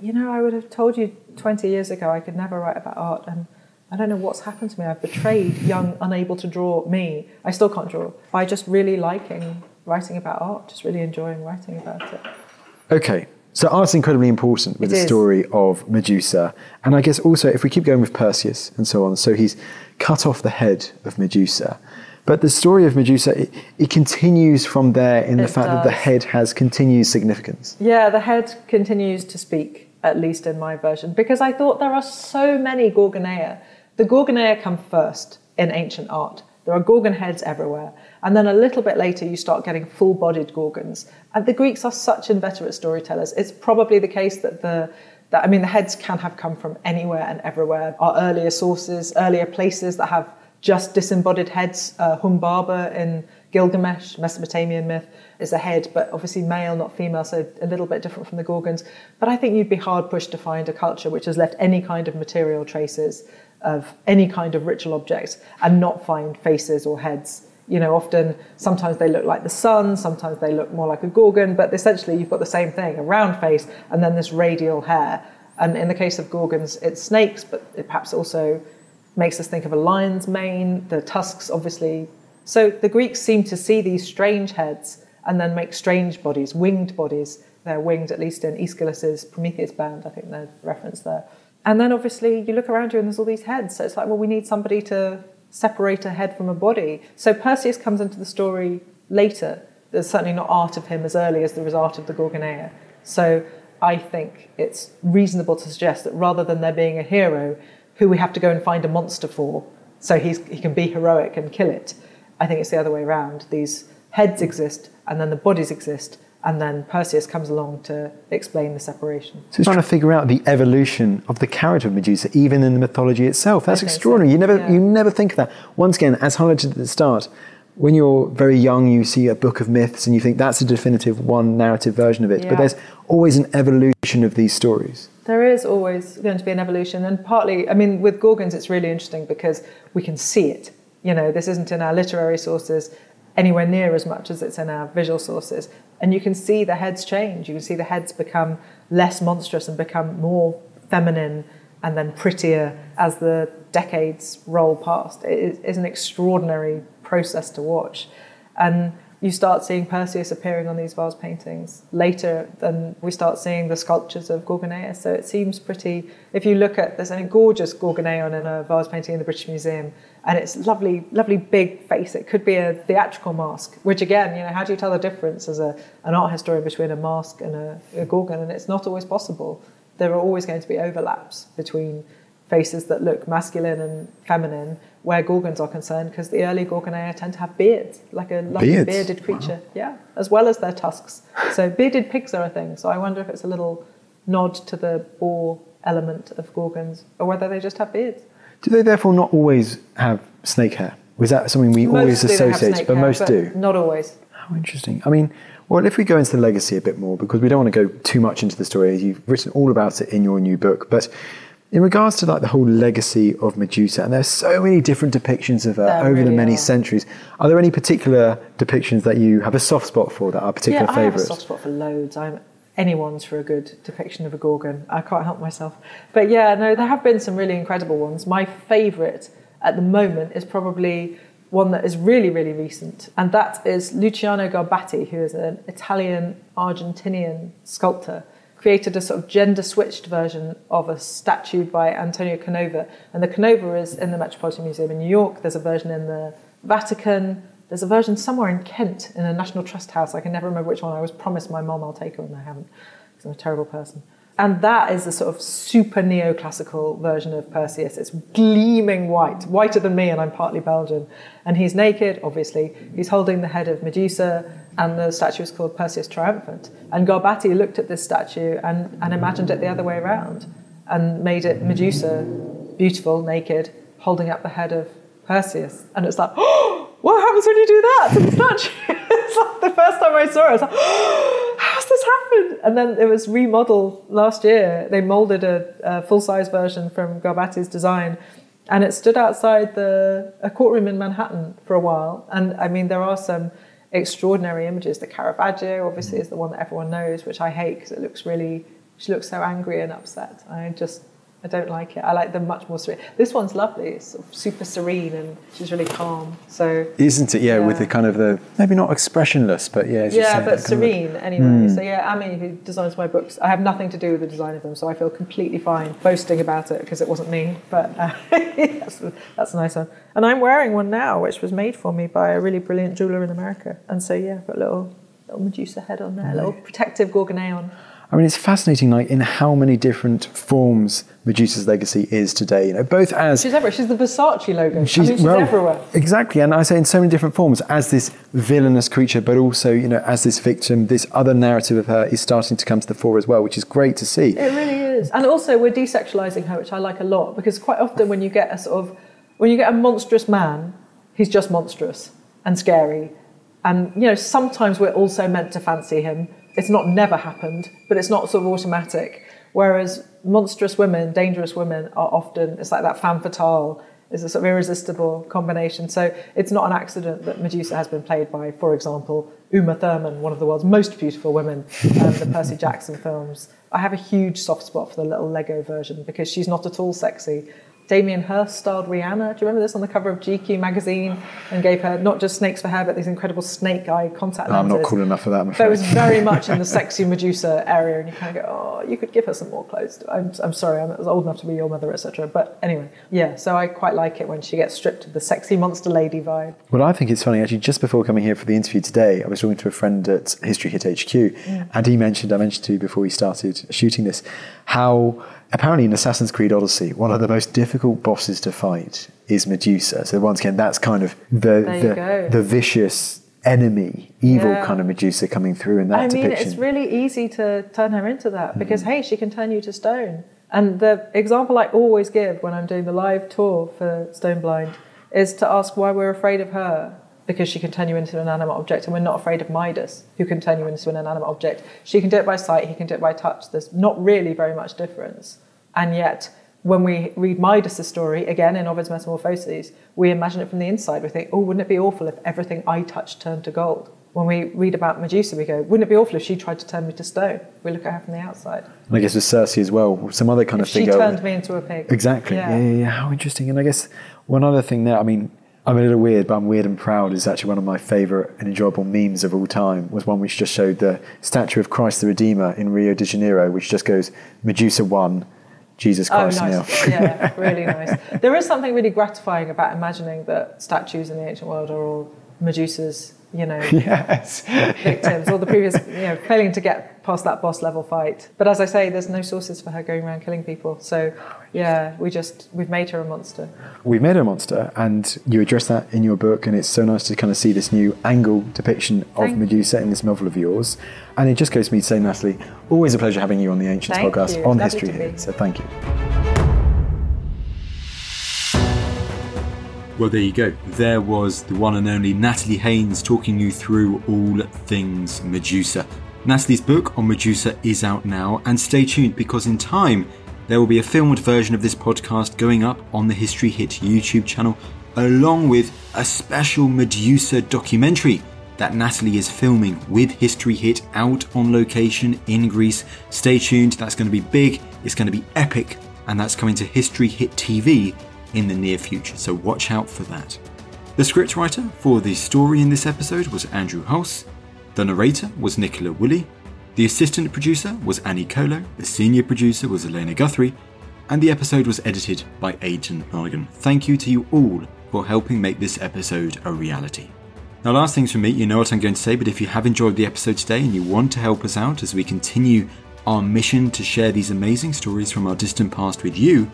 You know, I would have told you twenty years ago I could never write about art, and I don't know what's happened to me. I've betrayed young, unable to draw me. I still can't draw, by just really liking writing about art, just really enjoying writing about it. Okay, so art's incredibly important with it the is. story of Medusa. And I guess also, if we keep going with Perseus and so on, so he's cut off the head of Medusa. But the story of Medusa, it, it continues from there in it the fact does. that the head has continued significance. Yeah, the head continues to speak. At least in my version, because I thought there are so many Gorgonae. The Gorgonae come first in ancient art. There are Gorgon heads everywhere. And then a little bit later, you start getting full-bodied Gorgons. And the Greeks are such inveterate storytellers. It's probably the case that the, that, I mean, the heads can have come from anywhere and everywhere. Our earlier sources, earlier places that have just disembodied heads, uh, Humbaba in Gilgamesh, Mesopotamian myth, is a head, but obviously male, not female, so a little bit different from the Gorgons. But I think you'd be hard-pushed to find a culture which has left any kind of material traces of any kind of ritual objects and not find faces or heads. You know, often, sometimes they look like the sun, sometimes they look more like a Gorgon, but essentially you've got the same thing, a round face and then this radial hair. And in the case of Gorgons, it's snakes, but it perhaps also makes us think of a lion's mane, the tusks, obviously. So the Greeks seem to see these strange heads and then make strange bodies, winged bodies. They're winged, at least in Aeschylus's Prometheus Bound, I think there's reference there. And then obviously you look around you and there's all these heads. So it's like, well, we need somebody to separate a head from a body. So Perseus comes into the story later. There's certainly not art of him as early as there was art of the Gorgonaea. So I think it's reasonable to suggest that rather than there being a hero who we have to go and find a monster for, so he's, he can be heroic and kill it, I think it's the other way around. These heads exist, and then the bodies exist, and then Perseus comes along to explain the separation. So it's trying to figure out the evolution of the character of Medusa, even in the mythology itself. That's extraordinary. So. You never, yeah. you never think of that. Once again, as highlighted at the start, when you're very young, you see a book of myths and you think that's a definitive one narrative version of it. Yeah. But there's always an evolution of these stories. There is always going to be an evolution. And partly, I mean, with Gorgons, it's really interesting because we can see it. You know, this isn't in our literary sources anywhere near as much as it's in our visual sources. And you can see the heads change. You can see the heads become less monstrous and become more feminine and then prettier as the decades roll past. It is an extraordinary process to watch, and you start seeing Perseus appearing on these vase paintings later than we start seeing the sculptures of Gorgonaea. So it seems pretty, if you look at, there's a gorgeous Gorgonaeon in a vase painting in the British Museum, and it's lovely lovely big face. It could be a theatrical mask, which again, you know, how do you tell the difference as a an art historian between a mask and a, a Gorgon? And it's not always possible. There are always going to be overlaps between faces that look masculine and feminine where Gorgons are concerned, because the early Gorgonaea tend to have beards, like a lovely bearded creature. Wow. Yeah, as well as their tusks. So bearded pigs are a thing, so I wonder if it's a little nod to the boar element of Gorgons, or whether they just have beards. Do they therefore not always have snake hair? Was that something we most always associate, but hair, most but do? Not always. How interesting. I mean, well, if we go into the legacy a bit more, because we don't want to go too much into the story, you've written all about it in your new book, but in regards to like the whole legacy of Medusa, and there's so many different depictions of her there over really the many are. centuries. Are there any particular depictions that you have a soft spot for, that are particular yeah, favourites? I have a soft spot for loads. I'm anyone's for a good depiction of a Gorgon. I can't help myself. But yeah, no, there have been some really incredible ones. My favourite at the moment is probably one that is really, really recent, and that is Luciano Garbatti, who is an Italian-Argentinian sculptor. Created a sort of gender-switched version of a statue by Antonio Canova. And the Canova is in the Metropolitan Museum in New York. There's a version in the Vatican. There's a version somewhere in Kent in a National Trust house. I can never remember which one. I was promised my mum I'll take her, and I haven't, because I'm a terrible person. And that is a sort of super neoclassical version of Perseus. It's gleaming white, whiter than me, and I'm partly Belgian. And he's naked, obviously. He's holding the head of Medusa, and the statue is called Perseus Triumphant. And Garbatti looked at this statue and, and imagined it the other way around and made it Medusa, beautiful, naked, holding up the head of Perseus. And it's like, oh, what happens when you do that to the statue? It's like the first time I saw it, I was like, oh, how's this happened? And then it was remodeled last year. They molded a, a full-size version from Garbatti's design, and it stood outside the a courtroom in Manhattan for a while. And I mean, there are some extraordinary images. The Caravaggio, obviously, is the one that everyone knows, which I hate because it looks really, she looks so angry and upset. I just, I don't like it. I like them much more serene. This one's lovely. It's sort of super serene, and she's really calm. So isn't it? Yeah, yeah, with the kind of the, maybe not expressionless, but yeah. As yeah, you say, but serene of, anyway. Mm. So yeah, Ami, who designs my books, I have nothing to do with the design of them, so I feel completely fine boasting about it because it wasn't me. But uh, that's, that's a nice one. And I'm wearing one now, which was made for me by a really brilliant jeweler in America. And so yeah, I've got a little, little Medusa head on there, really? A little protective Gorgonaeon. I mean, it's fascinating, like, in how many different forms Medusa's legacy is today, you know, both as... She's everywhere. She's the Versace logo. She's, I mean, she's well, everywhere. Exactly. And I say in so many different forms, as this villainous creature, but also, you know, as this victim, this other narrative of her is starting to come to the fore as well, which is great to see. It really is. And also, we're desexualizing her, which I like a lot, because quite often when you get a sort of... When you get a monstrous man, he's just monstrous and scary. And, you know, sometimes we're also meant to fancy him. It's not never happened, but it's not sort of automatic. Whereas monstrous women, dangerous women are often, it's like that femme fatale is a sort of irresistible combination. So it's not an accident that Medusa has been played by, for example, Uma Thurman, one of the world's most beautiful women, um, the Percy Jackson films. I have a huge soft spot for the little Lego version because she's not at all sexy. Damien Hirst styled Rihanna. Do you remember this? On the cover of G Q magazine, and gave her not just snakes for hair, but these incredible snake eye contact lenses. No, I'm not cool enough for that, I'm afraid. That was very much in the sexy Medusa area, and you kind of go, oh, you could give her some more clothes. I'm, I'm sorry, I'm old enough to be your mother, et cetera. But anyway, yeah, so I quite like it when she gets stripped of the sexy monster lady vibe. Well, I think it's funny, actually, just before coming here for the interview today, I was talking to a friend at History Hit H Q, mm. and he mentioned, I mentioned to you before we started shooting this, how... apparently in Assassin's Creed Odyssey, one of the most difficult bosses to fight is Medusa. So once again, that's kind of the the, the vicious enemy, evil yeah. kind of Medusa coming through in that I mean, depiction. It's really easy to turn her into that because, mm-hmm. hey, she can turn you to stone. And the example I always give when I'm doing the live tour for Stone Blind is to ask why we're afraid of her, because she can turn you into an inanimate object, and we're not afraid of Midas, who can turn you into an inanimate object. She can do it by sight, he can do it by touch. There's not really very much difference. And yet, when we read Midas' story, again, in Ovid's Metamorphoses, we imagine it from the inside. We think, oh, wouldn't it be awful if everything I touched turned to gold? When we read about Medusa, we go, wouldn't it be awful if she tried to turn me to stone? We look at her from the outside. And I guess with Circe as well, some other kind if of thing. She turned me into a pig. Exactly. Yeah. Yeah, yeah, yeah. How interesting. And I guess one other thing there, I mean... I'm a little weird, but I'm weird and proud is actually one of my favourite and enjoyable memes of all time, was one which just showed the statue of Christ the Redeemer in Rio de Janeiro, which just goes, Medusa won, Jesus Christ oh, nice. Nil. Yeah, really nice. There is something really gratifying about imagining that statues in the ancient world are all Medusa's, you know, yes. victims, or the previous, you know, failing to get past that boss level fight. But as I say, there's no sources for her going around killing people. So, yeah, we just, we've made her a monster. We've made her a monster, and you address that in your book, and it's so nice to kind of see this new angle depiction of Thank Medusa you. in this novel of yours. And it just goes to me to say, Natalie, always a pleasure having you on the Ancients thank podcast you. on Lovely History Hit. So thank you. Well, there you go. There was the one and only Natalie Haynes talking you through all things Medusa. Natalie's book on Medusa is out now, and stay tuned because in time there will be a filmed version of this podcast going up on the History Hit YouTube channel, along with a special Medusa documentary that Natalie is filming with History Hit out on location in Greece. Stay tuned, that's going to be big, it's going to be epic, and that's coming to History Hit T V in the near future, so watch out for that. The scriptwriter for the story in this episode was Andrew Hulse, the narrator was Nicola Woolley, the assistant producer was Annie Colo, the senior producer was Elena Guthrie, and the episode was edited by Aidan Morgan. Thank you to you all for helping make this episode a reality. Now, last things from me, you know what I'm going to say, but if you have enjoyed the episode today and you want to help us out as we continue our mission to share these amazing stories from our distant past with you,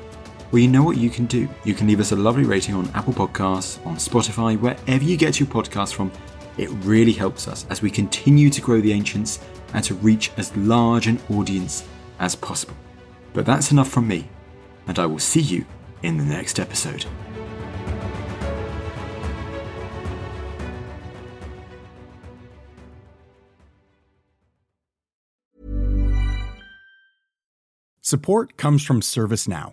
well, you know what you can do. You can leave us a lovely rating on Apple Podcasts, on Spotify, wherever you get your podcasts from. It really helps us as we continue to grow the Ancients and to reach as large an audience as possible. But that's enough from me, and I will see you in the next episode. Support comes from ServiceNow,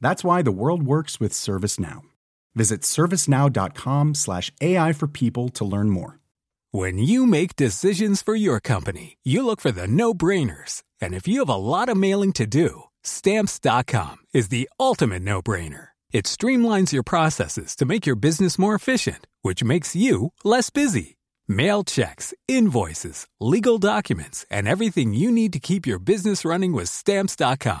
That's why the world works with ServiceNow. Visit servicenow.com slash AI for people to learn more. When you make decisions for your company, you look for the no-brainers. And if you have a lot of mailing to do, Stamps dot com is the ultimate no-brainer. It streamlines your processes to make your business more efficient, which makes you less busy. Mail checks, invoices, legal documents, and everything you need to keep your business running with Stamps dot com.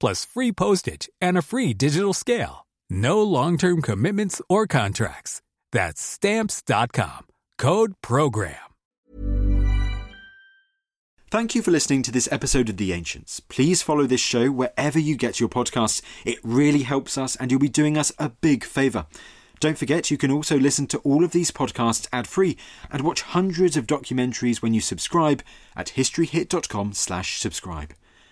plus free postage and a free digital scale. No long-term commitments or contracts. That's Stamps dot com. Code Program. Thank you for listening to this episode of The Ancients. Please follow this show wherever you get your podcasts. It really helps us and you'll be doing us a big favour. Don't forget, you can also listen to all of these podcasts ad-free and watch hundreds of documentaries when you subscribe at history hit dot com slash subscribe.